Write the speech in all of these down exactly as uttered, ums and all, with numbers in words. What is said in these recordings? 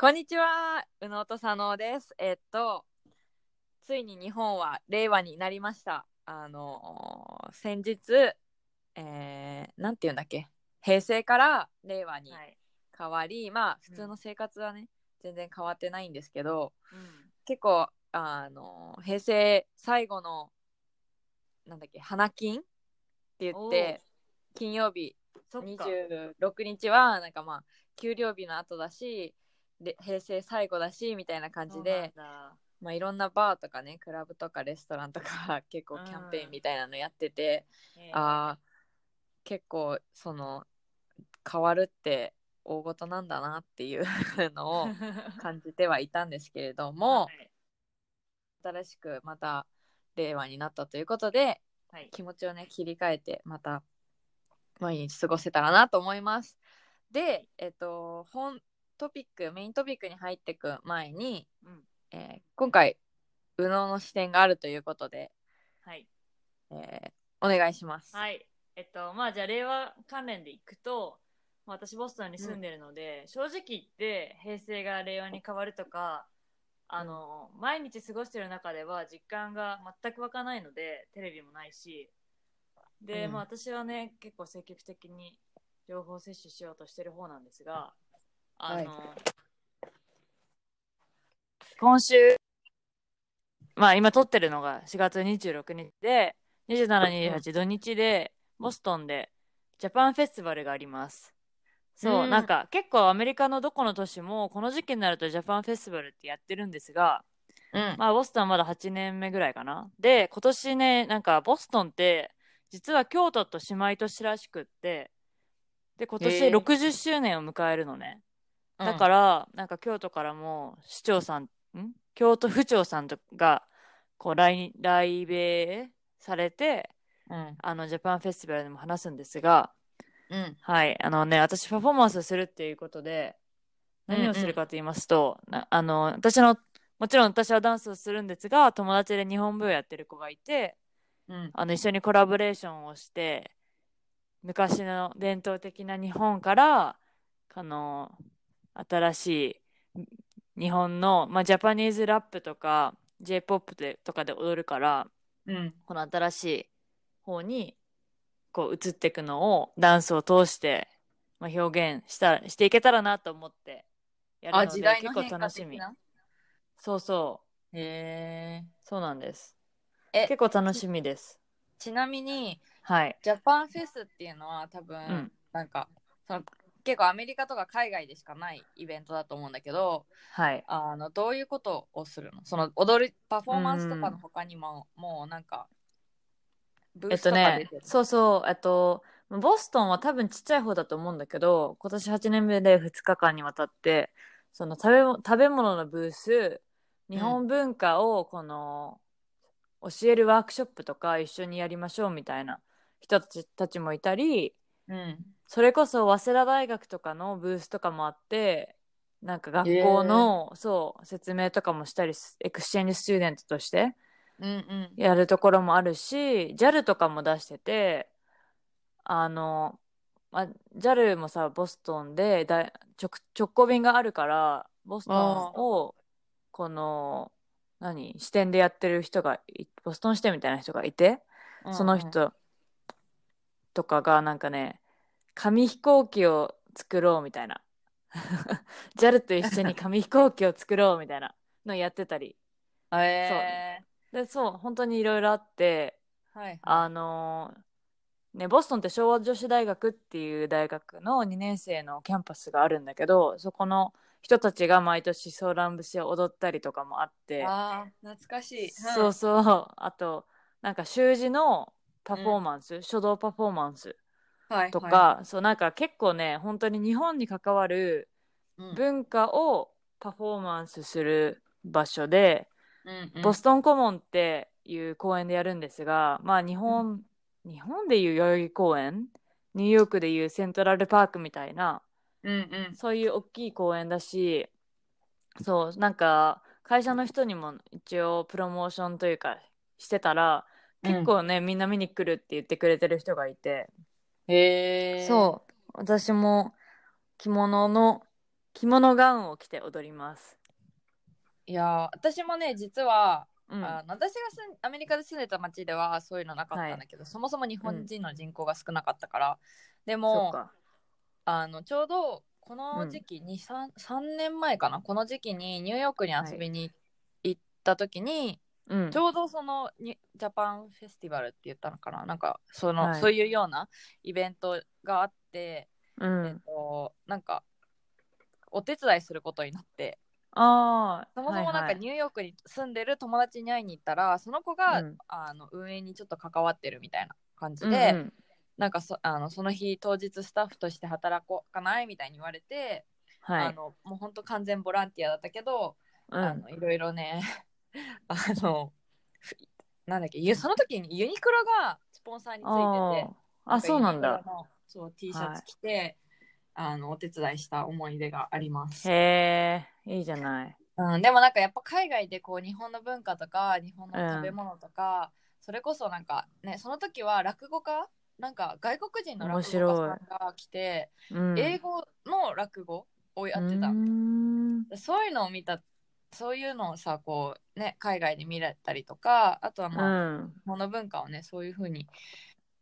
こんにちは、宇野と佐野です。えっとついに日本は令和になりました。あのー、先日、えー、なんていうんだっけ、平成から令和に変わり、はい、まあ普通の生活はね、うん、全然変わってないんですけど、うん、結構あのー、平成最後のなんだっけ花金って言って金曜日にじゅうろくにちはなんかまあ給料日の後だし。で平成最後だしみたいな感じで、まあ、いろんなバーとかねクラブとかレストランとか結構キャンペーンみたいなのやってて、うん、あ結構その変わるって大事なんだなっていうのを感じてはいたんですけれども、はい、新しくまた令和になったということで、はい、気持ちをね切り替えてまた毎日過ごせたらなと思います。で、えっと本トピックメイントピックに入ってく前に、うんえー、今回右脳の視点があるということで、はいえー、お願いします。はいえっとまあじゃあ令和関連でいくと、まあ、私ボストンに住んでるので、うん、正直言って平成が令和に変わるとかあの、うん、毎日過ごしてる中では実感が全く湧かないのでテレビもないしで、うんまあ、私はね結構積極的に情報摂取しようとしてる方なんですが、うんあのはい、今週、まあ、今撮ってるのがしがつにじゅうろくにちでにじゅうしち、にじゅうはち土日でボストンでジャパンフェスティバルがあります。そう、うん、なんか結構アメリカのどこの都市もこの時期になるとジャパンフェスティバルってやってるんですが、うんまあ、ボストンはまだはちねんめぐらいかな。で今年ねなんかボストンって実は京都と姉妹都市らしくってで今年ろくじゅっしゅうねんを迎えるのね。だから、うん、なんか京都からも市長さん、ん京都府庁さんとがこう来、来米されて、うん、あのジャパンフェスティバルでも話すんですが、うん、はいあのね私パフォーマンスするっていうことで何をするかと言いますと、うんうん、あの私のもちろん私はダンスをするんですが友達で日本舞踊やってる子がいて、うん、あの一緒にコラボレーションをして昔の伝統的な日本からあの新しい日本の、まあ、ジャパニーズラップとか J-ポップ でとかで踊るから、うん、この新しい方にこう移っていくのをダンスを通して、まあ、表現したしていけたらなと思ってやるので結構楽しみ。そうそうへーそうなんです。え結構楽しみです。ち, ちなみに、はい、ジャパンフェスっていうのは多分、うん、なんかその結構アメリカとか海外でしかないイベントだと思うんだけど、はい、あのどういうことをするの？その踊るパフォーマンスとかの他にも、うん、もうなんかブースとか出てる？えっとね、そうそう、えっとボストンは多分ちっちゃい方だと思うんだけど今年はちねんめでふつかかんにわたってその食べ、食べ物のブース日本文化をこの、うん、教えるワークショップとか一緒にやりましょうみたいな人たち、たちもいたり、うんそれこそ早稲田大学とかのブースとかもあってなんか学校の、えー、そう説明とかもしたりエクスチェンジスチューデントとしてやるところもあるし ジャル とかも出しててあの、まあ、ジャル もさボストンでだ直、直行便があるからボストンをこの何支店でやってる人がボストン支店みたいな人がいてその人とかがなんかね紙飛行機を作ろうみたいなジャル と一緒に紙飛行機を作ろうみたいなのやってたりえー、そうでそう本当にいろいろあって、はいはい、あのーね、ボストンって昭和女子大学っていう大学のにねんせいのキャンパスがあるんだけどそこの人たちが毎年ソーラン節を踊ったりとかもあってあ懐かしい、うん、そうそうあとなんか習字のパフォーマンス、うん、書道パフォーマンスとか、はいはい、そうなんか結構ね本当に日本に関わる文化をパフォーマンスする場所で、うんうん、ボストンコモンっていう公園でやるんですが、まあ日本、うん、日本でいう代々木公園、ニューヨークでいうセントラルパークみたいな、うんうん、そういう大きい公園だし、そうなんか会社の人にも一応プロモーションというかしてたら、結構ね、うん、みんな見に来るって言ってくれてる人がいて、へー、そう私も着物の着物ガウンを着て踊ります。いや私もね実は、うん、あの私がアメリカで住んでた町ではそういうのなかったんだけど、はい、そもそも日本人の人口が少なかったから、うん、でもあのちょうどこの時期、うん、に、さんねんまえかな、この時期にニューヨークに遊びに行った時に、はい、ちょうどそのジャパンフェスティバルって言ったのかな、なんかその、はい、そういうようなイベントがあって、うん、えっと、なんかお手伝いすることになって、あそもそもなんかニューヨークに住んでる友達に会いに行ったら、はいはい、その子が、うん、あの運営にちょっと関わってるみたいな感じで、うんうん、なんか そ, あのその日当日スタッフとして働こうかないみたいに言われて、はい、あのもうほんと完全ボランティアだったけど、うん、あのいろいろねあのなんだっけ、その時にユニクロがスポンサーについてて、ああそうなんだ、そう T シャツ着て、はい、あのお手伝いした思い出があります。へー、いいじゃない、うん、でもなんかやっぱ海外でこう日本の文化とか日本の食べ物とか、うん、それこそなんかね、その時は落語家なんか外国人の落語家さんが来て、うん、英語の落語をやってた。うん、そういうのを見た、そういうのをさこう、ね、海外で見られたりとか、あとはまあ、うん、この文化をねそういう風に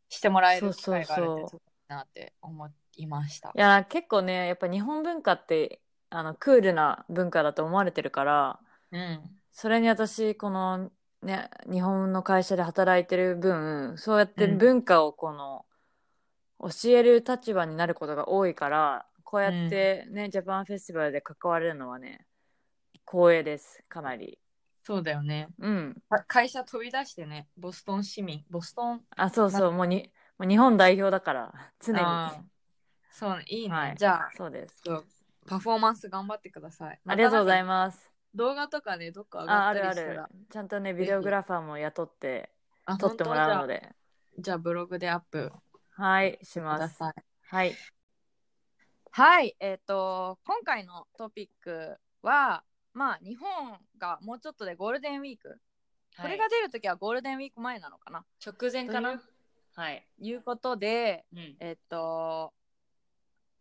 してもらえる機会があるってすごいなって思いました。そうそうそう、いや結構ねやっぱ日本文化ってあのクールな文化だと思われてるから、うん、それに私このね、日本の会社で働いてる分そうやって文化をこの、うん、教える立場になることが多いから、こうやってね、うん、ジャパンフェスティバルで関われるのはね光栄です。かなりそうだよね、うん、会社飛び出してね、ボストン市民ボストンあそうそうもうにもう日本代表だから常にそういいね、はい、じゃあそうです、そうパフォーマンス頑張ってください。ありがとうございます。動画とかねどっか上がったりしたら、あ、あるある、ちゃんとねビデオグラファーも雇って撮ってもらうので、じゃあ、じゃあブログでアップはいします。はいはいえっ、ー、と今回のトピックはまあ日本がもうちょっとでゴールデンウィーク、はい、これが出るときはゴールデンウィーク前なのかな直前かな、はいいうことで、うん、えっ、ー、と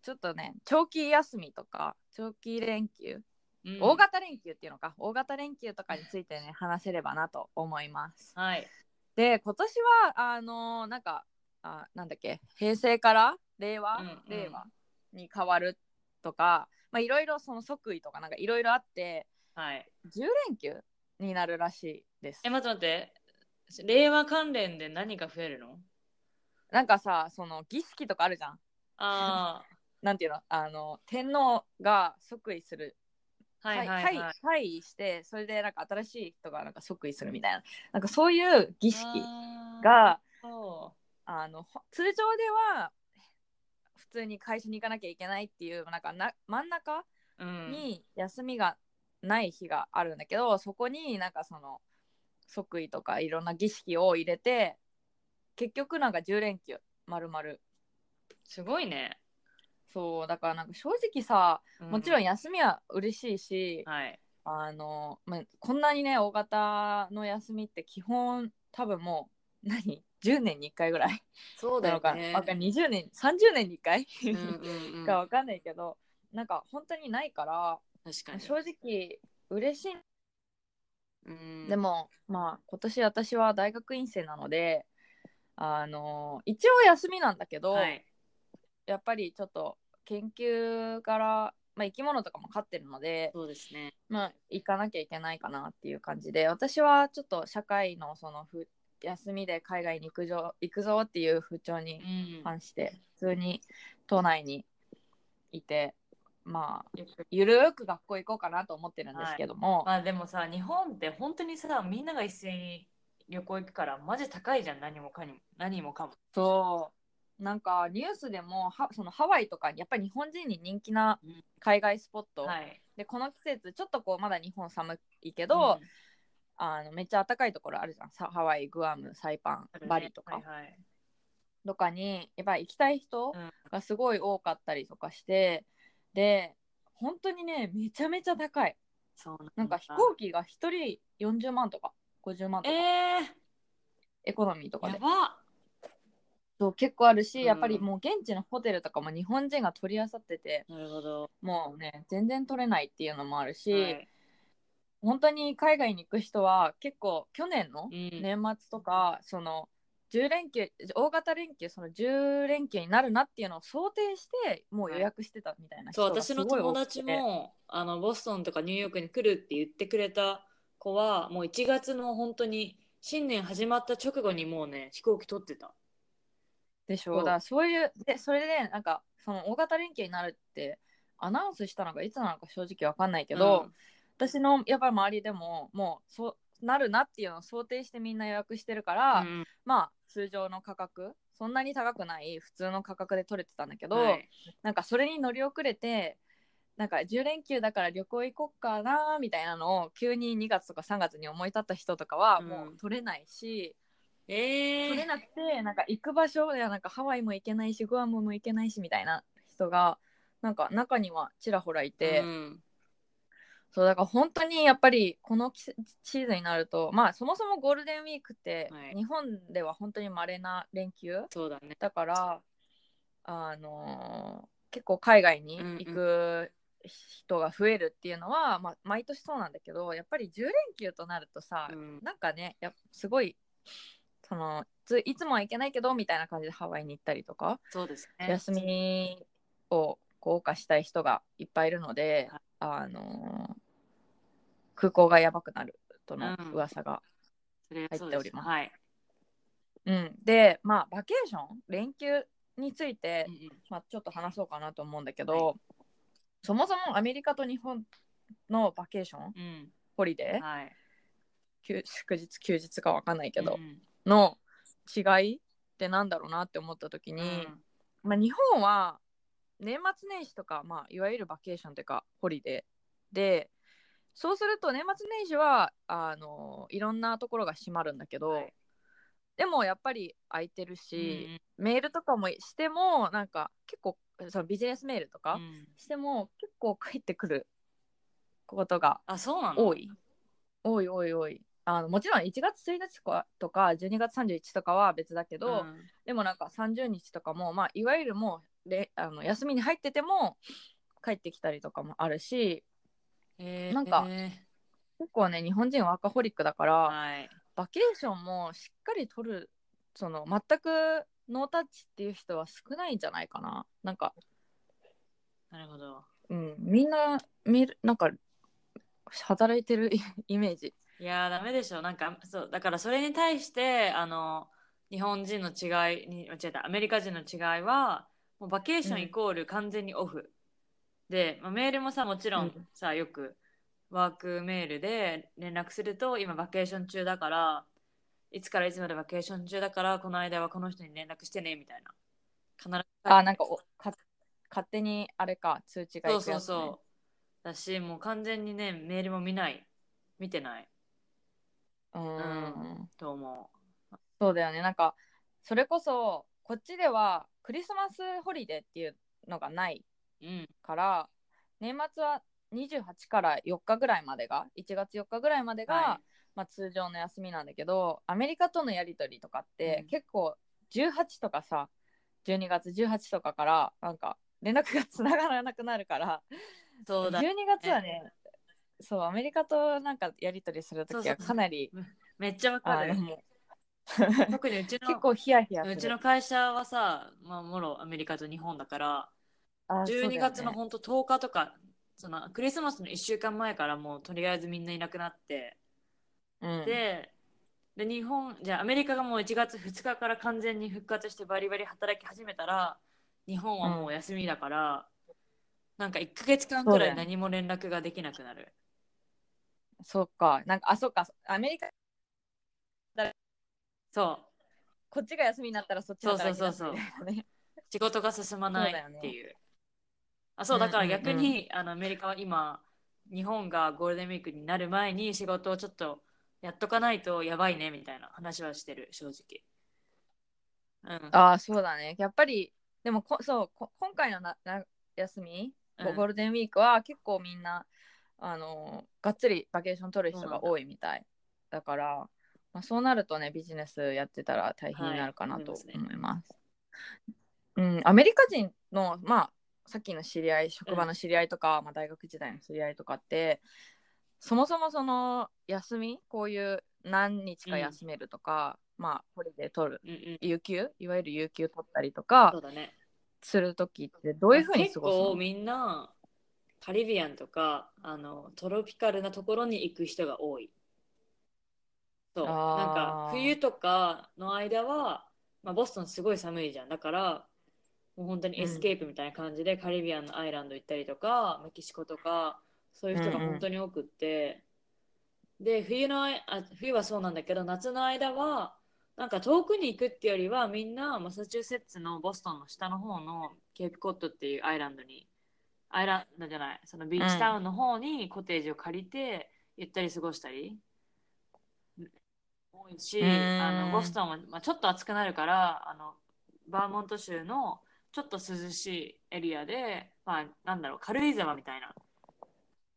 ちょっとね長期休みとか長期連休、うん、大型連休っていうのか、大型連休とかについてね話せればなと思います、はい、で今年はあのー、なんかあなんだっけ平成から令和、うんうん、令和に変わるとかいろいろその即位とかなんかいろいろあって、はい、じゅうれんきゅうになるらしいです。え待って待って、令和関連で何が増えるの？なんかさその儀式とかあるじゃん、あなんていうの、あの天皇が即位する、はいはいはい、退位してそれでなんか新しい人がなんか即位するみたいな、なんかそういう儀式がああの通常では普通に会社に行かなきゃいけないっていうなんかな真ん中に休みがない日があるんだけど、うん、そこになんかその即位とかいろんな儀式を入れて結局なんかじゅうれんきゅう丸々すごいね。そうだからなんか正直さ、もちろん休みは嬉しいし、うんはいあのまあ、こんなにね大型の休みって基本多分もう何じゅうねんにいっかいぐらい、そうだよね、なんかにじゅうねんさんじゅうねんにいっかいうんうん、うん、か分かんないけどなんか本当にないから確かに正直嬉しい、うん、でもまあ今年私は大学院生なのであの一応休みなんだけど、はい、やっぱりちょっと研究から、まあ、生き物とかも飼ってるので、そうですね、まあ、行かなきゃいけないかなっていう感じで、私はちょっと社会のそのふ休みで海外に行くぞ、行くぞっていう風潮に反して、うん、普通に都内にいて、まあ、ゆるーく学校行こうかなと思ってるんですけども、はいまあ、でもさ日本って本当にさみんなが一斉に旅行行くからマジ高いじゃん、何もかにも何もかも。そうなんかニュースでもはそのハワイとかやっぱり日本人に人気な海外スポット、うんはい、でこの季節ちょっとこうまだ日本寒いけど、うん、あのめっちゃ暖かいところあるじゃん、ハワイ、グアム、サイパン、バリとか、はいはい、とかにやっぱり行きたい人がすごい多かったりとかして、うん、で本当にねめちゃめちゃ高い、そうなんだ、なんか飛行機がひとりよんじゅうまんとかごじゅうまんとか、えー、エコノミーとかでやばそう結構あるし、やっぱりもう現地のホテルとかも日本人が取り漁ってて、なるほど、もうね全然取れないっていうのもあるし、はい、本当に海外に行く人は結構去年の年末とか、うん、そのじゅう連休大型連休そのじゅう連休になるなっていうのを想定してもう予約してたみたいな人がすごい多くて、そう私の友達もあのボストンとかニューヨークに来るって言ってくれた子はもういちがつの本当に新年始まった直後にもうね飛行機取ってたでしょう。だからそういうでそれでなんかその大型連休になるってアナウンスしたのがいつなのか正直分かんないけど、うん、私のやっぱり周りでももうそうなるなっていうのを想定してみんな予約してるから、うん、まあ通常の価格そんなに高くない普通の価格で取れてたんだけど、はい、なんかそれに乗り遅れてなんかじゅう連休だから旅行行こっかなみたいなのを急ににがつとかさんがつに思い立った人とかはもう取れないし、うんえー、取れなくてなんか行く場所やなんかハワイも行けないしグアムも行けないしみたいな人がなんか中にはちらほらいて、うん、そうだから本当にやっぱりこのシーズンになるとまあそもそもゴールデンウィークって日本では本当に稀な連休、はい、そうだね、だからあのー、結構海外に行く人が増えるっていうのは、うんうんまあ、毎年そうなんだけどやっぱりじゅう連休となるとさ、うん、なんかねやすごいそのついつもは行けないけどみたいな感じでハワイに行ったりとか、そうですね、休みを謳歌したい人がいっぱいいるので、はい、あのー、空港がやばくなるとの噂が入っております、うん、それはそうです、はいうん、でまあバケーション連休について、うんうんまあ、ちょっと話そうかなと思うんだけど、はい、そもそもアメリカと日本のバケーション、うん、ホリデー、はい、休日休日か分かんないけど、うんの違いってなんだろうなって思った時に、うんまあ、日本は年末年始とか、まあ、いわゆるバケーションというかホリデーで、そうすると年末年始はあのいろんなところが閉まるんだけど、はい、でもやっぱり空いてるし、うん、メールとかもしてもなんか結構そのビジネスメールとかしても結構返ってくることが多い、あ、そうなの？多い多い多い、あのもちろんいちがつついたちとかじゅうにがつさんじゅういちにちとかは別だけど、うん、でもなんかさんじゅうにちとかも、まあ、いわゆるもうであの休みに入ってても帰ってきたりとかもあるし、えー、なんか、えー、結構ね日本人ワーカホリックだから、はい、バケーションもしっかり取るその全くノータッチっていう人は少ないんじゃないかな、なんかなるほど、うん、みんなみなんか働いてるイメージ、いやーダメでしょ、なんかそうだからそれに対してあの日本人の違いに間違えたアメリカ人の違いはもうバケーションイコール完全にオフ、うん、で、まあ、メールもさもちろんさよくワークメールで連絡すると今バケーション中だからいつからいつまでバケーション中だからこの間はこの人に連絡してねみたいな、必ずあなんかおか勝手にあれか通知がいくやつね、そうそうそうだしもう完全にねメールも見ない見てない、うんうん、と思う。そうだよね、なんかそれこそこっちではクリスマスホリデーっていうのがないから、うん、年末はにじゅうはちからよっかぐらいまでがいちがつよっかぐらいまでが、はいまあ、通常の休みなんだけどアメリカとのやり取りとかって、うん、結構じゅうはちとかさじゅうにがつじゅうはちとかからなんか連絡がつながらなくなるからそうだ、ね、じゅうにがつはねそうアメリカとなんかやり取りするときはかなりそうそうめっちゃわかる、ね、特にうちの結構ヒヤヒヤするうちの会社はさ、まあ、もろアメリカと日本だからじゅうにがつのほんととおかとかそ、ね、そのクリスマスのいっしゅうかんまえからもうとりあえずみんないなくなって、うん、で, で日本じゃあアメリカがもういちがつふつかから完全に復活してバリバリ働き始めたら日本はもう休みだから、うん、なんかいっかげつかんくらい何も連絡ができなくなる、そうか、なんかあ、そうか、アメリカだそうこっちが休みになったらそっち働きだすみたいな、ね、そうそうそうそう仕事が進まないっていう。そう だ,、ね、あそうだから逆に、うんうんうん、あのアメリカは今日本がゴールデンウィークになる前に仕事をちょっとやっとかないとやばいねみたいな話はしてる正直、うん、ああそうだね。やっぱりでもこそうこ今回のなな休み、うん、ゴールデンウィークは結構みんなあのがっつりバケーション取る人が多いみたいだから、まあ、そうなるとねビジネスやってたら大変になるかなと思います、はい、うん、アメリカ人のまあさっきの知り合い職場の知り合いとか、うんまあ、大学時代の知り合いとかってそもそもその休みこういう何日か休めるとか、うん、まあホリデー取る、うんうん、有給いわゆる有給取ったりとかそうだ、ね、するときってどういうふうに過ごすの？結構みんなカリビアンとかあのトロピカルなところに行く人が多い。そうなんか冬とかの間は、まあ、ボストンすごい寒いじゃん。だからもう本当にエスケープみたいな感じでカリビアンのアイランド行ったりとか、うん、メキシコとかそういう人が本当に多くって、うんうん、で冬のあ冬はそうなんだけど夏の間はなんか遠くに行くってよりはみんなマサチューセッツのボストンの下の方のケープコットっていうアイランドにアイランドじゃないそのビーチタウンの方にコテージを借りてゆったり過ごしたり、うん、多いしあのボストンは、まあ、ちょっと暑くなるからあのバーモント州のちょっと涼しいエリアで、まあ、なんだろう軽井沢みたいな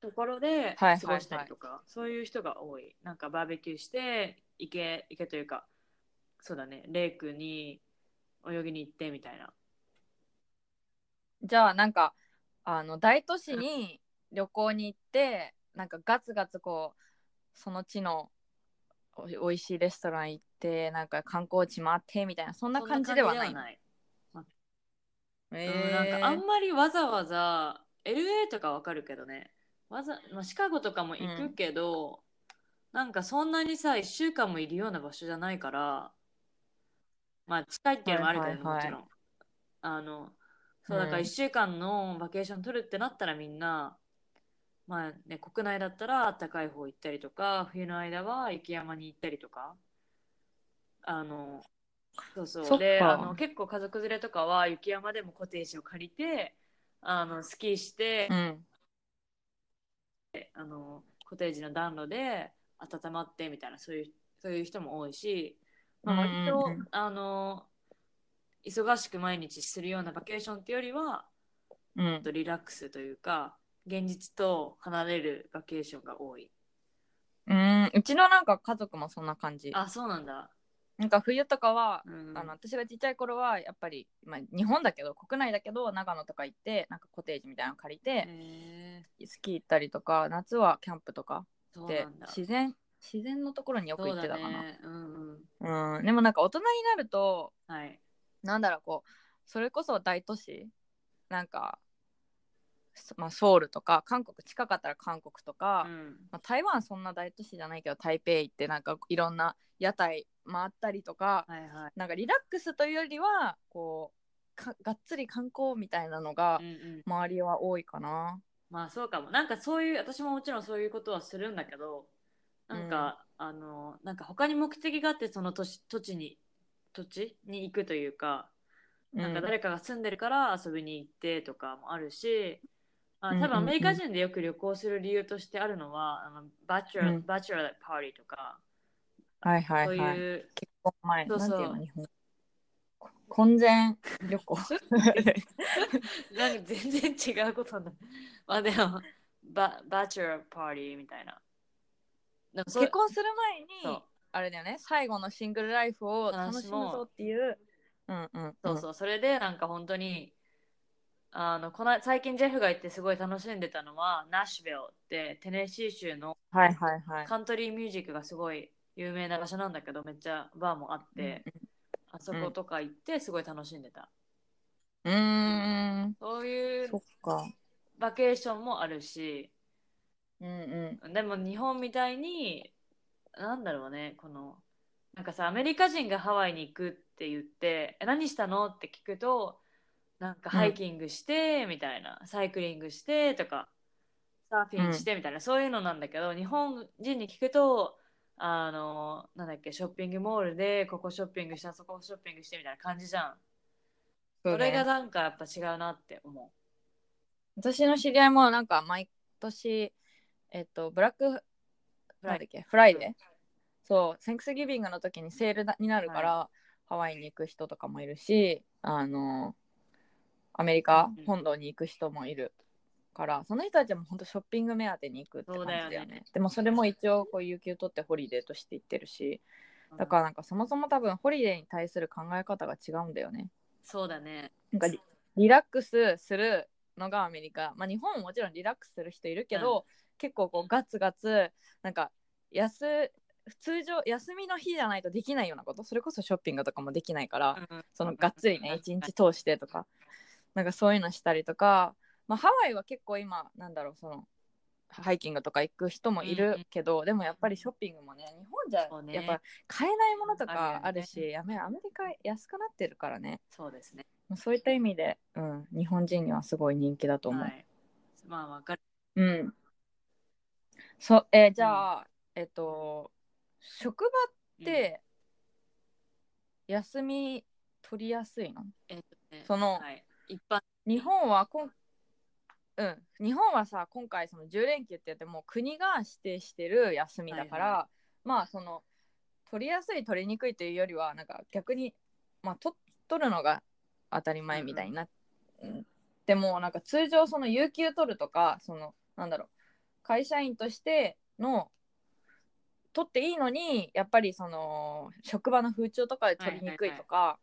ところで過ごしたりとか、はいはいはい、そういう人が多い。なんかバーベキューして池、池というかそうだねレイクに泳ぎに行ってみたいな。じゃあなんかあの大都市に旅行に行ってなんかガツガツこうその地のおいしいレストラン行ってなんか観光地回ってみたいなそんな感じではない。えー、なんかあんまりわざわざ エルエー とかわかるけどねわざ、まあ、シカゴとかも行くけど、うん、なんかそんなにさいっしゅうかんもいるような場所じゃないからまあ近いっていうのもあるけど、ねはいはいはい、もちろんあのそうだからいっしゅうかんのバケーション取るってなったらみんな、うん、まあね国内だったら暖かい方行ったりとか冬の間は雪山に行ったりとかあのそうそうそであの結構家族連れとかは雪山でもコテージを借りてあのスキーして、うん、あのコテージの暖炉で温まってみたいなそういう、そういう人も多いし、まあ、割と、うん、あの忙しく毎日するようなバケーションってよりは、うん、とリラックスというか現実と離れるバケーションが多い。 う, ーんうちのなんか家族もそんな感じ。あそうなんだ。なんか冬とかは、うん、あの私がちっちゃい頃はやっぱり、まあ、日本だけど国内だけど長野とか行ってなんかコテージみたいなの借りてスキー行ったりとか夏はキャンプとかで自然自然のところによく行ってたかな。 う,、ねうんうん、うんでもなんか大人になると、はい、なんだろうこうそれこそ大都市なんか、まあ、ソウルとか韓国近かったら韓国とか、うんまあ、台湾そんな大都市じゃないけど台北行ってなんかいろんな屋台回ったりとか、はいはい、なんかリラックスというよりはこうかがっつり観光みたいなのが周りは多いかな、うんうん、まあそうかも。なんかそういう私ももちろんそういうことはするんだけどなんか、うん、あのなんか他に目的があってその 土, 土地に土地に行くというかなんか誰かが住んでるから遊びに行ってとかもあるし、うん、あ多分アメリカ人でよく旅行する理由としてあるのは、うん、あのバチュラー、うん、バチュラーパーティーとかはいはいはい。そういう結婚前そうそうなんていうの日本婚前旅行なんか全然違うことなまあでもババチェラーパーティーみたいな。結婚する前にあれだよね最後のシングルライフを楽しむぞっていう。うんうん、うん、そうそうそれでなんか本当にあのこの最近ジェフが行ってすごい楽しんでたのはナッシュビルってテネシー州のカントリーミュージックがすごい有名な場所なんだけどめっちゃバーもあって、うん、あそことか行ってすごい楽しんでた。うーんそういうバケーションもあるし、うんうん、でも日本みたいになんだろうねこのなんかさアメリカ人がハワイに行くって言って何したのって聞くとなんかハイキングしてみたいな、うん、サイクリングしてとかサーフィンしてみたいな、うん、そういうのなんだけど日本人に聞くとあのなんだっけショッピングモールでここショッピングしてあそこショッピングしてみたいな感じじゃん。 そ, それがなんかやっぱ違うなって思う。私の知り合いもなんか毎年えっとブラックフライデーフライデー、うん、そうセンクスギビングの時にセールになるから、はい、ハワイに行く人とかもいるし、あのアメリカ本土に行く人もいるから、うん、その人たちも本当ショッピング目当てに行くって感じだよね。そうだよね。でもそれも一応こう有給取ってホリデーとして行ってるし、だからなんかそもそも多分ホリデーに対する考え方が違うんだよね。そうだね。なんか リ, リラックスするのがアメリカ、まあ、日本ももちろんリラックスする人いるけど、うん、結構こうガツガツなんか安通常休みの日じゃないとできないようなこと、それこそショッピングとかもできないから、うん、そのがっつりね一日通してとかなんかそういうのしたりとか、まあ、ハワイは結構今なんだろうそのハイキングとか行く人もいるけど、うん、でもやっぱりショッピングもね日本じゃやっぱ買えないものとかあるし、ね、やめアメリカ安くなってるからね。そうですね。そういった意味で、うん、日本人にはすごい人気だと思う、はい、まあわかる、うんそえー、じゃあ、うん、えっと職場って休み取りやすいの？えっとね、その、はい、一般日本はこん、うん、日本はさ今回そのじゅう連休って言っても国が指定してる休みだから、はいはい、まあその取りやすい取りにくいというよりはなんか逆に、まあ、取, 取るのが当たり前みたいになって、うん、もなんか通常その有給取るとかそのなんだろう会社員としての取っていいのにやっぱりその職場の風潮とかで取りにくいとか、はいはいは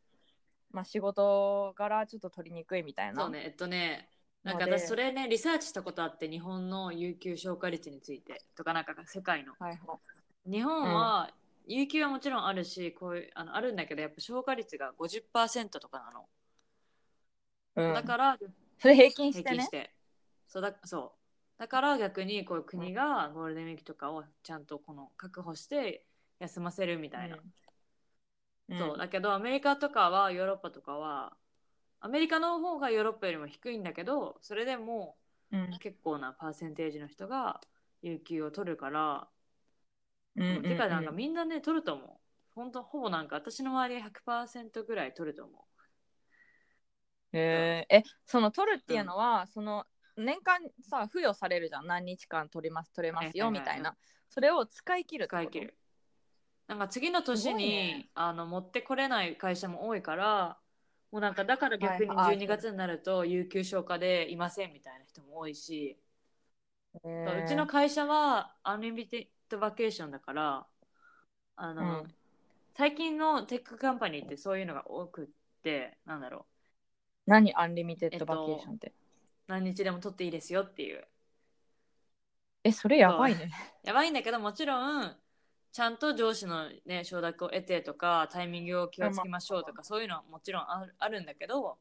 い、まあ、仕事柄ちょっと取りにくいみたいな。そうねえっとねなんか私それねリサーチしたことあって、日本の有給消化率についてとかなんか世界の、はいはい、日本は有給はもちろんあるし、こういうあのあるんだけどやっぱ消化率が ごじゅっパーセント とかなの、うん、だからそれ平均してね平均してそうだそうだから逆にこう国がゴールデンウィークとかをちゃんとこの確保して休ませるみたいな、うん、そうだけどアメリカとかはヨーロッパとかはアメリカの方がヨーロッパよりも低いんだけどそれでも結構なパーセンテージの人が有給を取るから、うん、てかなんかみんなね取ると思う。ほんとほぼなんか私の周り ひゃくパーセント ぐらい取ると思う。へえ、えその取るっていうのは、うん、その年間さ付与されるじゃん、何日間取ります取れますよみたいな、はいはいはいはい、それを使い切る使い切るなんか次の年に、ね、あの持ってこれない会社も多いからもうなんかだから逆にじゅうにがつになると有給消化でいませんみたいな人も多いし、はい、うちの会社はアンリミテッドバケーションだからあの、うん、最近のテックカンパニーってそういうのが多くって、なんだろう何アンリミテッドバケーションって、えっと何日でも取っていいですよっていう。えそれやばいね。やばいんだけどもちろんちゃんと上司のね承諾を得てとかタイミングを気をつけましょうとかそういうのはもちろんあ る, あるんだけど、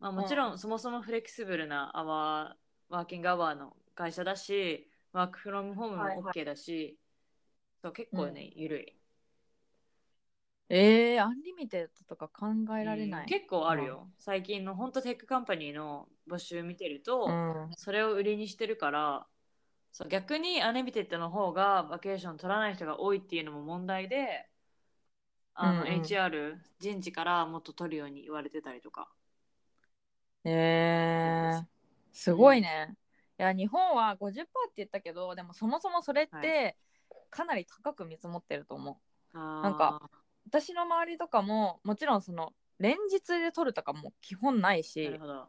まあ、もちろんそもそもフレキシブルなアワーワーキングアワーの会社だしワークフロムホームも OK だし、はいはい、そう結構ね緩い、うん、えー、アンリミテッドとか考えられない、うん、結構あるよ最近の。本当テックカンパニーの募集見てると、うん、それを売りにしてるからそう逆にアンリミテッドの方がバケーション取らない人が多いっていうのも問題であの、うんうん、エイチアール 人事からもっと取るように言われてたりとか。えー、すごいね、うん、いや日本は ごじゅっパーセント って言ったけどでもそもそもそれってかなり高く見積もってると思う、はい、なんか私の周りとかももちろんその連日で取るとかも基本ないし、なるほど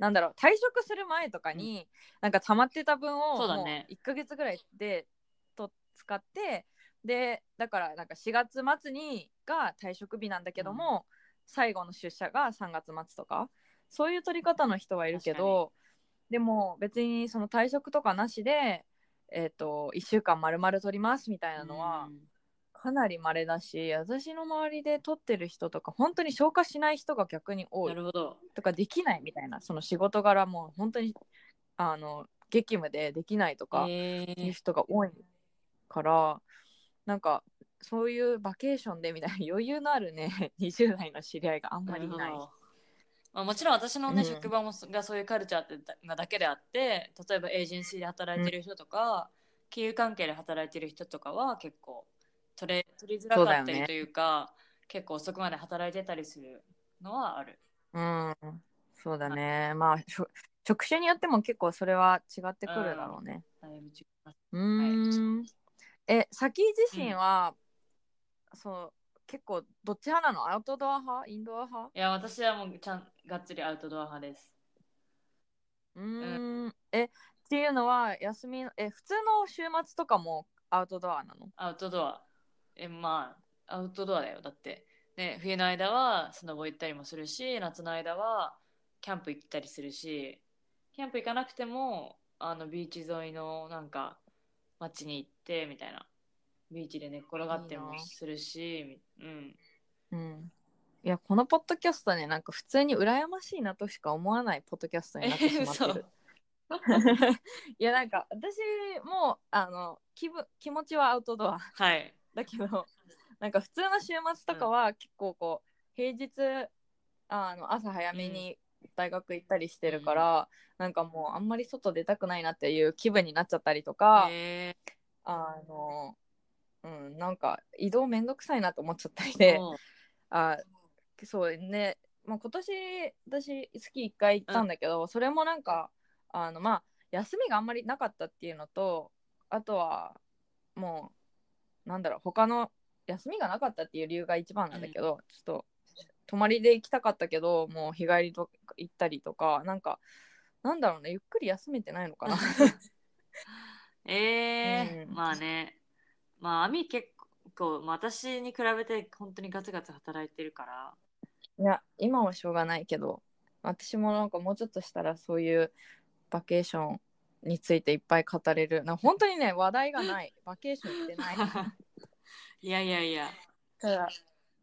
なんだろう退職する前とかに、うん、なんか溜まってた分をもういっかげつぐらいでと使ってでだからなんかしがつ末にが退職日なんだけども、うん、最後の出社がさんがつ末とかそういう取り方の人はいるけどでも別にその退職とかなしで、えーと、いっしゅうかん丸々取りますみたいなのはかなり稀だし、うん、私の周りで取ってる人とか本当に消化しない人が逆に多い。なるほど。とかできないみたいなその仕事柄も本当にあの激務でできないとかいう人が多いからなんかそういうバケーションでみたいな余裕のあるねにじゅう代の知り合いがあんまりいない、まあ、もちろん私のね、うん、職場もがそういうカルチャーってなだけであって例えばエージェンシーで働いてる人とか、うん金融関係で働いてる人とかは結構取れ、取りづらかったりというか、う、ね、結構遅くまで働いてたりするのはある。うん、そうだね。まあ職種によっても結構それは違ってくるだろうね。だいぶ違います。うーん、はい、え、サキ自身は、うん、そう結構どっち派なの？アウトドア派？インドア派？いや、私はもうちゃんがっつりアウトドア派です。うーん、うん、えっていうのは休みえ普通の週末とかもアウトドアなの？アウトドア、えまあアウトドアだよ。だってね、冬の間はスノボ行ったりもするし、夏の間はキャンプ行ったりするし、キャンプ行かなくてもあのビーチ沿いのなんか街に行ってみたいな、ビーチで寝っ転がってもするし、いい、うん、うん、いやこのポッドキャストね、なんか普通に羨ましいなとしか思わないポッドキャストになってしまってる。いやなんか私もあの気分気持ちはアウトドア、はい、だけどなんか普通の週末とかは結構こう、うん、平日あの朝早めに大学行ったりしてるから、うん、なんかもうあんまり外出たくないなっていう気分になっちゃったりとか、あの、うん、なんか移動めんどくさいなと思っちゃったりで、うん、あそうね、まあ、今年私スキーいっかい行ったんだけど、うん、それもなんかあの、まあ、休みがあんまりなかったっていうのと、あとはもうなんだろう、他の休みがなかったっていう理由が一番なんだけど、うん、ちょっと泊まりで行きたかったけどもう日帰りと行ったりとか、なんかなんだろうね、ゆっくり休めてないのかな。えー、うん、まあね、まあアミ結構、まあ、私に比べて本当にガツガツ働いてるから、いや今はしょうがないけど、私もなんかもうちょっとしたらそういうバケーションについていっぱい語れるな、本当にね話題がない。バケーションってない。いやいやいや、ただ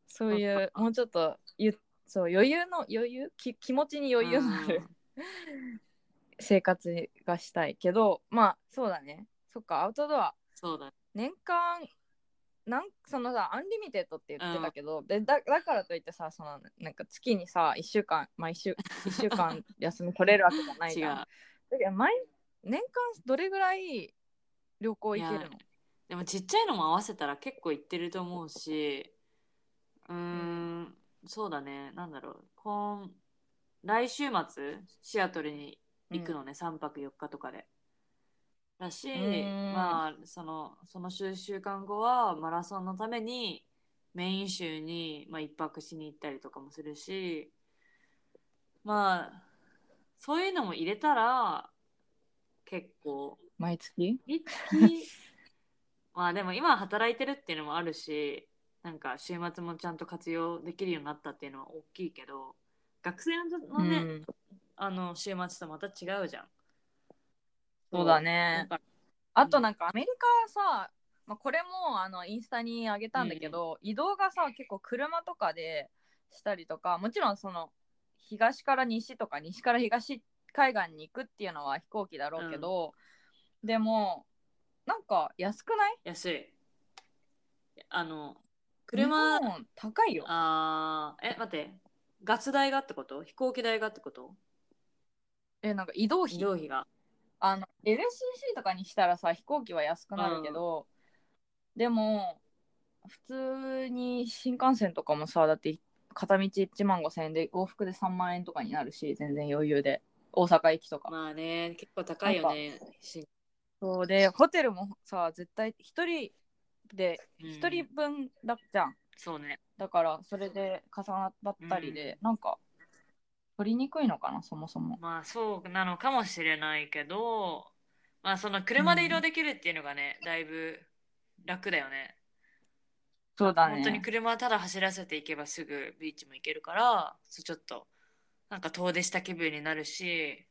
そういうもうちょっとゆそう余裕の余裕き気持ちに余裕のある生活がしたいけど、まあそうだね、そっかアウトドア、そうだ、ね、年間なんそのさアンリミテッドって言ってたけど、うん、で だ, だからといってさ、そのなんか月にさいっしゅうかん、まあ、いっ, 週いっしゅうかん休み取れるわけじゃないじゃん。違う、だけど毎年間どれぐらい旅行行けるの？でもちっちゃいのも合わせたら結構行ってると思うし、うーん、うん、そうだね、なんだろう、今来週末シアトルに行くのね、うん、さんぱくよっかとかでだし、まあそのその数週間後はマラソンのためにメイン州に、まあ、一泊しに行ったりとかもするし、まあそういうのも入れたら結構毎月毎月まあでも今働いてるっていうのもあるし、なんか週末もちゃんと活用できるようになったっていうのは大きいけど、学生のね、うん、あの週末とまた違うじゃん。そうだね。あとなんかアメリカはさ、まあ、これもあのインスタに上げたんだけど、うん、移動がさ結構車とかでしたりとか、もちろんその東から西とか西から東海岸に行くっていうのは飛行機だろうけど、うん、でもなんか安くない？安い。あの車高いよ。あー、え待って、ガス代がってこと？飛行機代がってこと？えなんか移動費移動費があの エルシーシー とかにしたらさ飛行機は安くなるけど、うん、でも普通に新幹線とかもさ、だって片道いちまんごせんえんで往復でさんまんえんとかになるし、全然余裕で大阪行きとか。まあね、結構高いよね。そうでホテルもさ絶対ひとりでひとりぶんだじゃん、うん、そうね、だからそれで重なったりで、うん、なんか取りにくいのかなそもそも。まあそうなのかもしれないけど、まあその車で移動できるっていうのがね、うん、だいぶ楽だよね。そうだね、本当に車ただ走らせていけばすぐビーチも行けるから、ちょっとなんか遠出した気分になるし、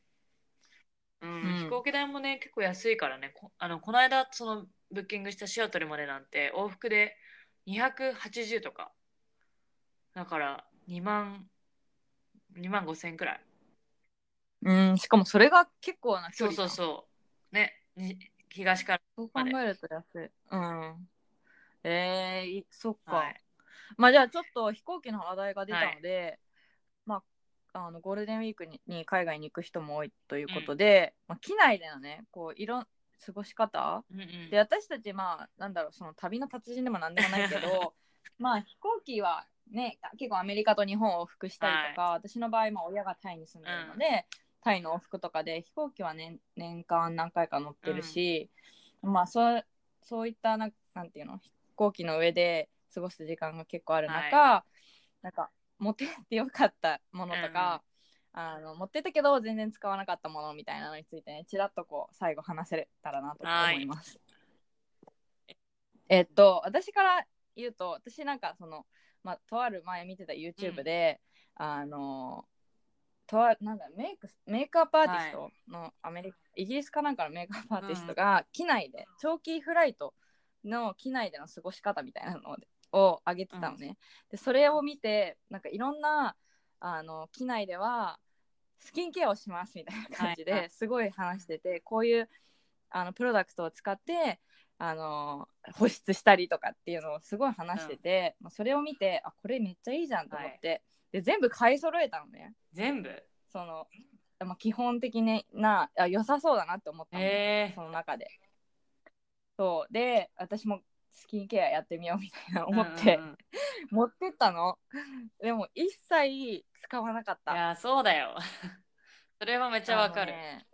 うんうん、飛行機代もね結構安いからね、 こ, あのこの間そのブッキングしたシアトルまでなんて往復でにひゃくはちじゅうとかだから、にまんごせんえんくらい。うん、しかもそれが結構な距離。そうそうそうね、東からまで。そう考えると安い。うん、えー、そっか、はい、まあじゃあちょっと飛行機の話題が出たので、はい、まああのゴールデンウィーク に, に海外に行く人も多いということで、うん、まあ、機内でのねこういろ過ごし方、うんうん、で私たち、まあ、なんだろう、その旅の達人でもなんでもないけどまあ飛行機はね、結構アメリカと日本を往復したりとか、はい、私の場合、まあ、親がタイに住んでるので、うん、タイの往復とかで飛行機は、ね、年間何回か乗ってるし、うん、まあそう、そういったな、なんていうの、飛行機の上で過ごす時間が結構ある中、はい、なんか持ってってよかったものとか、うん、あの持ってたけど全然使わなかったものみたいなのについて、ね、ちらっとこう最後話せたらなと思います、はい、えっと私から言うと、私なんかその、まあ、とある前見てた YouTube で、うん、あのとあなんだメイクメイクアップアーティストのアメリカ、はい、イギリスかなんかのメイクアップアーティストが、うん、機内で長期フライトの機内での過ごし方みたいなのでを上げてたのね、うん、でそれを見てなんかいろんなあの機内ではスキンケアをしますみたいな感じですごい話してて、はい、こういうあのプロダクトを使ってあの保湿したりとかっていうのをすごい話してて、うん、それを見てあこれめっちゃいいじゃんと思って、はい、で全部買い揃えたのね、全部その、まあ、基本的なあ良さそうだなって思ったの、えー、その中でそうで私もスキンケアやってみようみたいな思って、うんうん、持ってったの。でも一切使わなかった。いやそうだよそれはめっちゃわかる、ね、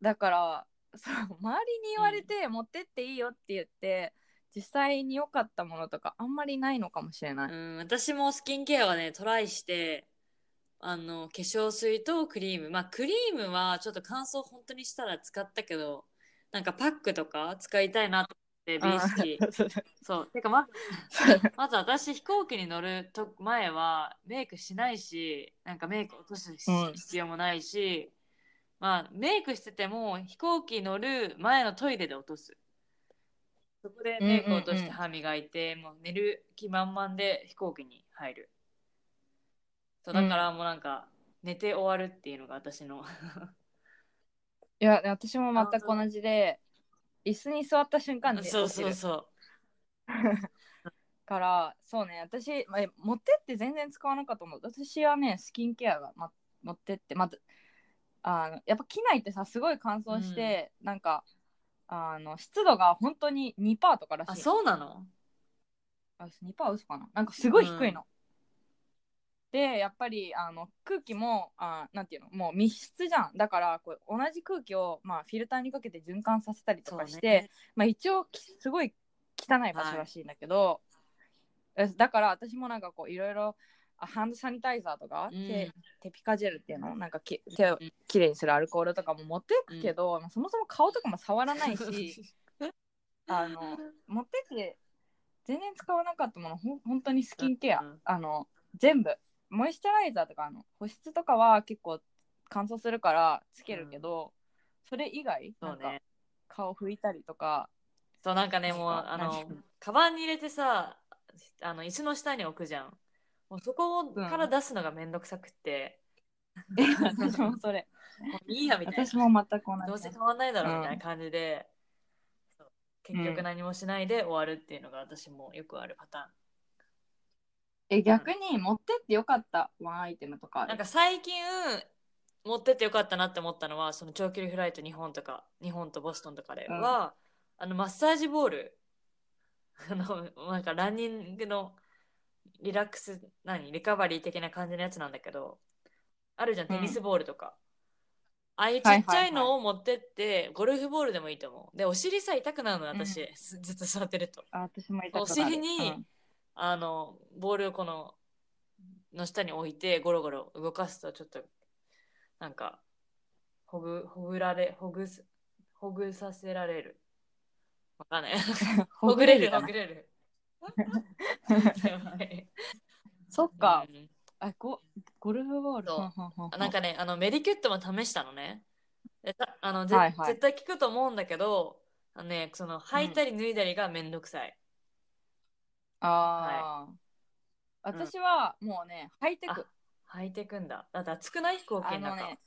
だからそう周りに言われて持ってっていいよって言って、うん、実際に良かったものとかあんまりないのかもしれない。うん、私もスキンケアはねトライして、あの化粧水とクリーム、まあクリームはちょっと乾燥本当にしたら使ったけど、なんかパックとか使いたいなと美意識そうてか ま, まず私飛行機に乗ると前はメイクしないし、なんかメイク落とす必要もないし、うん、まあ、メイクしてても飛行機乗る前のトイレで落とす、そこでメイク落として歯磨いて、うんうんうん、もう寝る気満々で飛行機に入る。そうだからもうなんか寝て終わるっていうのが私のいや私も全く同じで椅子に座った瞬間でそうそうそうからそうね、私、まあ、持ってって全然使わなかったもん。私はねスキンケアが、ま、持ってってまずあやっぱ機内ってさすごい乾燥して、うん、なんかあの湿度が本当に にパーセント とからしい。あそうなの。あ にパーセント 嘘かな、なんかすごい低いの、うん、でやっぱりあの空気もあなんていうのもう密室じゃん。だからこう同じ空気を、まあ、フィルターにかけて循環させたりとかして、ね、まあ、一応すごい汚い場所らしいんだけど、はい、だから私もなんかこういろいろハンドサニタイザーとか、うん、手, 手ピカジェルっていうのなんかき手をきれいにするアルコールとかも持っていくけど、うん、まあ、そもそも顔とかも触らないしあの持ってって全然使わなかったものほ本当にスキンケア、うん、あの全部モイスチャライザーとかあの保湿とかは結構乾燥するからつけるけど、うん、それ以外なんか顔拭いたりとかそうなんかねもうあのカバンに入れてさあの椅子の下に置くじゃん、もうそこから出すのがめんどくさくって、うん、私もそれもういいやみたいな、私も全く同じどうせ変わんないだろうみたいな感じで、うん、そう結局何もしないで終わるっていうのが私もよくあるパターン。え逆に持ってってよかったワンアイテムとかある？なんか最近持ってってよかったなって思ったのはその長距離フライト日本とか日本とボストンとかでは、うん、あのマッサージボールあのなんかランニングのリラックス何リカバリー的な感じのやつなんだけどあるじゃん、テニスボールとか、うん、ああいうちっちゃいのを持ってって、はいはいはい、ゴルフボールでもいいと思う。でお尻さ痛くなるの私、うん、ずっと座ってるとあ私も痛くなるお尻に、うん、あのボールをこのの下に置いてゴロゴロ動かすとちょっとなんかほぐほぐられほぐすほぐさせられるわかんないほぐれるほぐれるそっか、うん、あゴゴルフボールなんかねあのメディキュットも試したのねあの、はいはい、絶対効くと思うんだけどあの、ね、その履いたり脱いだりがめんどくさい、うんあはい、私はもうね、うん、履いてく履いてくんだ。だって暑くない飛行機の中、ね、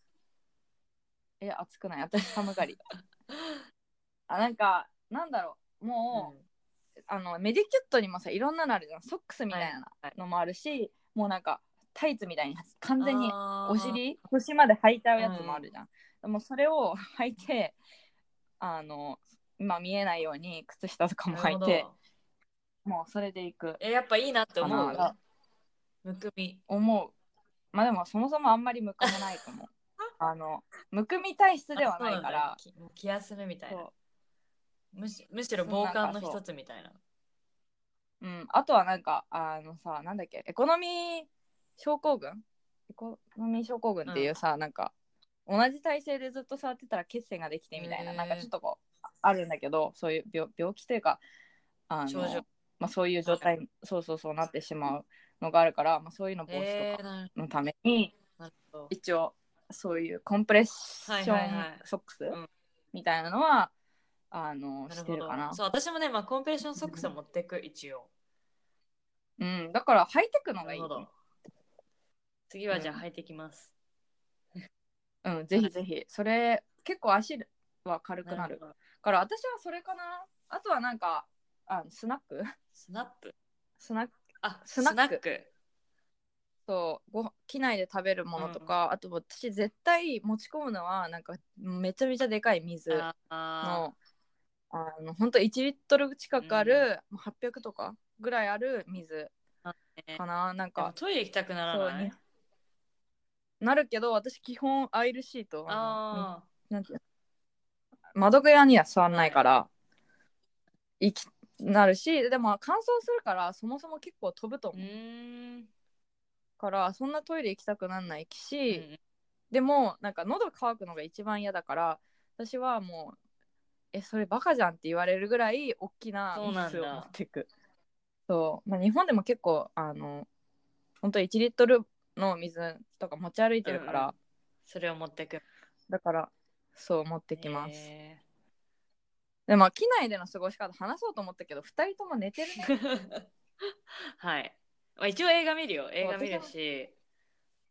え暑くない私寒がりあなんかなんだろうもう、うん、あのメディキュットにもさいろんなのあるじゃん、ソックスみたいなのもあるし、はいはい、もうなんかタイツみたいに完全にお尻腰まで履いたやつもあるじゃん、うん、でもそれを履いてあの今見えないように靴下とかも履いて、もうそれで行く。えやっぱいいなって思う。むくみ思う。まあでもそもそもあんまりむくもないと思う。あのむくみ体質ではないから、気休めみたいな、むし、むしろ防寒の一つみたいな。うん、あとはなんかあのさ、なんだっけ、エコノミー症候群、エコノミー症候群っていうさ、うん、なんか同じ体勢でずっと触ってたら血栓ができてみたいな、なんかちょっとこうあるんだけど、そういう 病, 病気というかあの、まあ、そういう状態、そうそうそうなってしまうのがあるから、まあ、そういうの防止とかのために、えー、一応そういうコンプレッションソックスみたいなのはあのしてるかな。そう、私もね、まあ、コンプレッションソックスを持ってく一応。うん、だから履いてくのがいい。次はじゃあ履いてきます。うん、うん、ぜひぜひ。それ結構足は軽くなる。から私はそれかな。あとはなんかあのスナック。スナップ。スナック。あ、スナック。スナックそうご機内で食べるものとか、うん、あと私絶対持ち込むのはなんかめちゃめちゃでかい水の、あのほんといちリットル近くある、うん、はっぴゃくとかぐらいある水かな。なんかトイレ行きたくならない、ね、なるけど、私基本アイルシート、あなんていう窓際には座んないから、はい、いきなるし、でも乾燥するからそもそも結構飛ぶと思う。うーんからそんなトイレ行きたくなんないし、うん、でもなんか喉乾くのが一番嫌だから、私はもうえそれバカじゃんって言われるぐらい大きな水を持っていく。そう、まあ、日本でも結構あの本当いちリットルの水とか持ち歩いてるから、うん、それを持ってく。だからそう持ってきます、えー、でも機内での過ごし方話そうと思ったけどふたりとも寝てるねはいまあ、一応映画見るよ。映画見るし、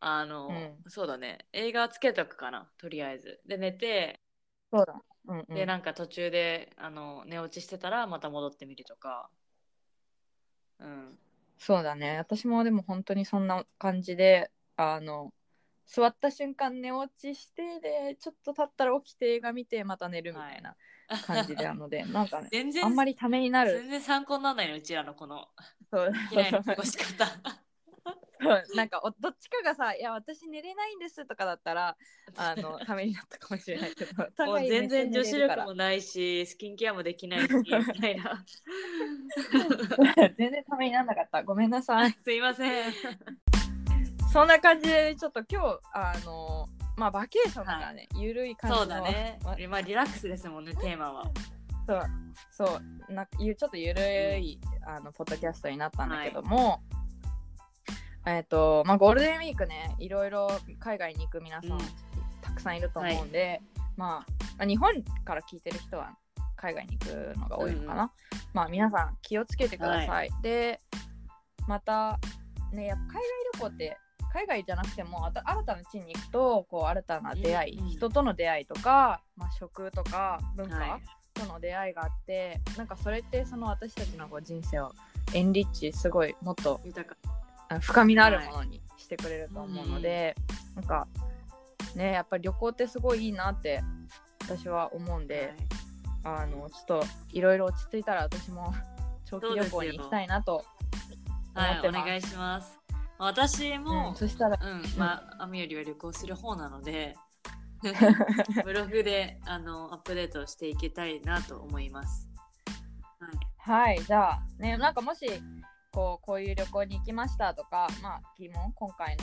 あの、うん、そうだね。映画つけとくかな、とりあえず。で、寝て、そうだ、うんうん、で、なんか途中であの寝落ちしてたら、また戻ってみるとか。うん。そうだね。私もでも本当にそんな感じで、あの、座った瞬間寝落ちして、で、ちょっと経ったら起きて映画見て、また寝るみたいな感じなので、はい、なんかね、全然あんまりためになる。全然参考にならないの、うちらのこの。そう過ごし方そうなんかどっちかがさ、いや私寝れないんですとかだったらあのためになったかもしれないけどもう全然女子力もないしスキンケアもできないしみたいな全然ためにならなかった、ごめんなさいすいませんそんな感じでちょっと今日あのまあバケーションだからね、はい、緩い感じのそうだね、まあ、リラックスですもんねテーマはそうそうなちょっとゆるいあのポッドキャストになったんだけども、はい、えっ、ー、とまあゴールデンウィークね、いろいろ海外に行く皆さん、うん、たくさんいると思うんで、はいまあ、まあ日本から聞いてる人は海外に行くのが多いのかな、うん、まあ皆さん気をつけてください、はい、でまたねやっぱ海外旅行って海外じゃなくてもあた新たな地に行くとこう新たな出会い、うんうん、人との出会いとか、まあ、食とか文化、はいの出会いがあって、なんかそれってその私たちのこう人生をエンリッチすごいもっと深みのあるものにしてくれると思うので、はい、なんかねやっぱり旅行ってすごいいいなって私は思うんで、はい、あのちょっといろいろ落ち着いたら私も長期旅行に行きたいなと思ってます、はい、お願いします。私も、うん、そしたら、うんまあ、雨よりは旅行する方なのでブログであのアップデートしていけたいなと思います。はい、はい、じゃあねなんかもしこうこういう旅行に行きましたとか、まあ疑問今回の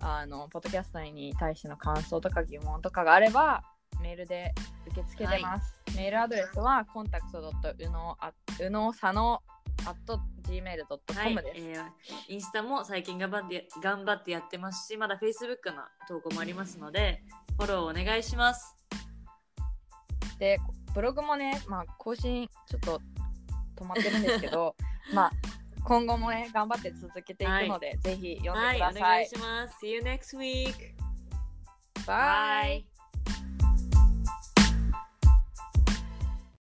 あのポッドキャストに対しての感想とか疑問とかがあればメールで受け付けてます。はい、メールアドレスは コンタクト ドット ユノ アット ジーメール ドット コム です、はいえー、インスタも最近頑張って頑張ってやってますし、まだ Facebook の投稿もありますのでフォローお願いします。でブログもね、まあ、更新ちょっと止まってるんですけどまあ今後もね頑張って続けていくので、はい、ぜひ読んでください、はい、お願いします。 See you next week. Bye, Bye.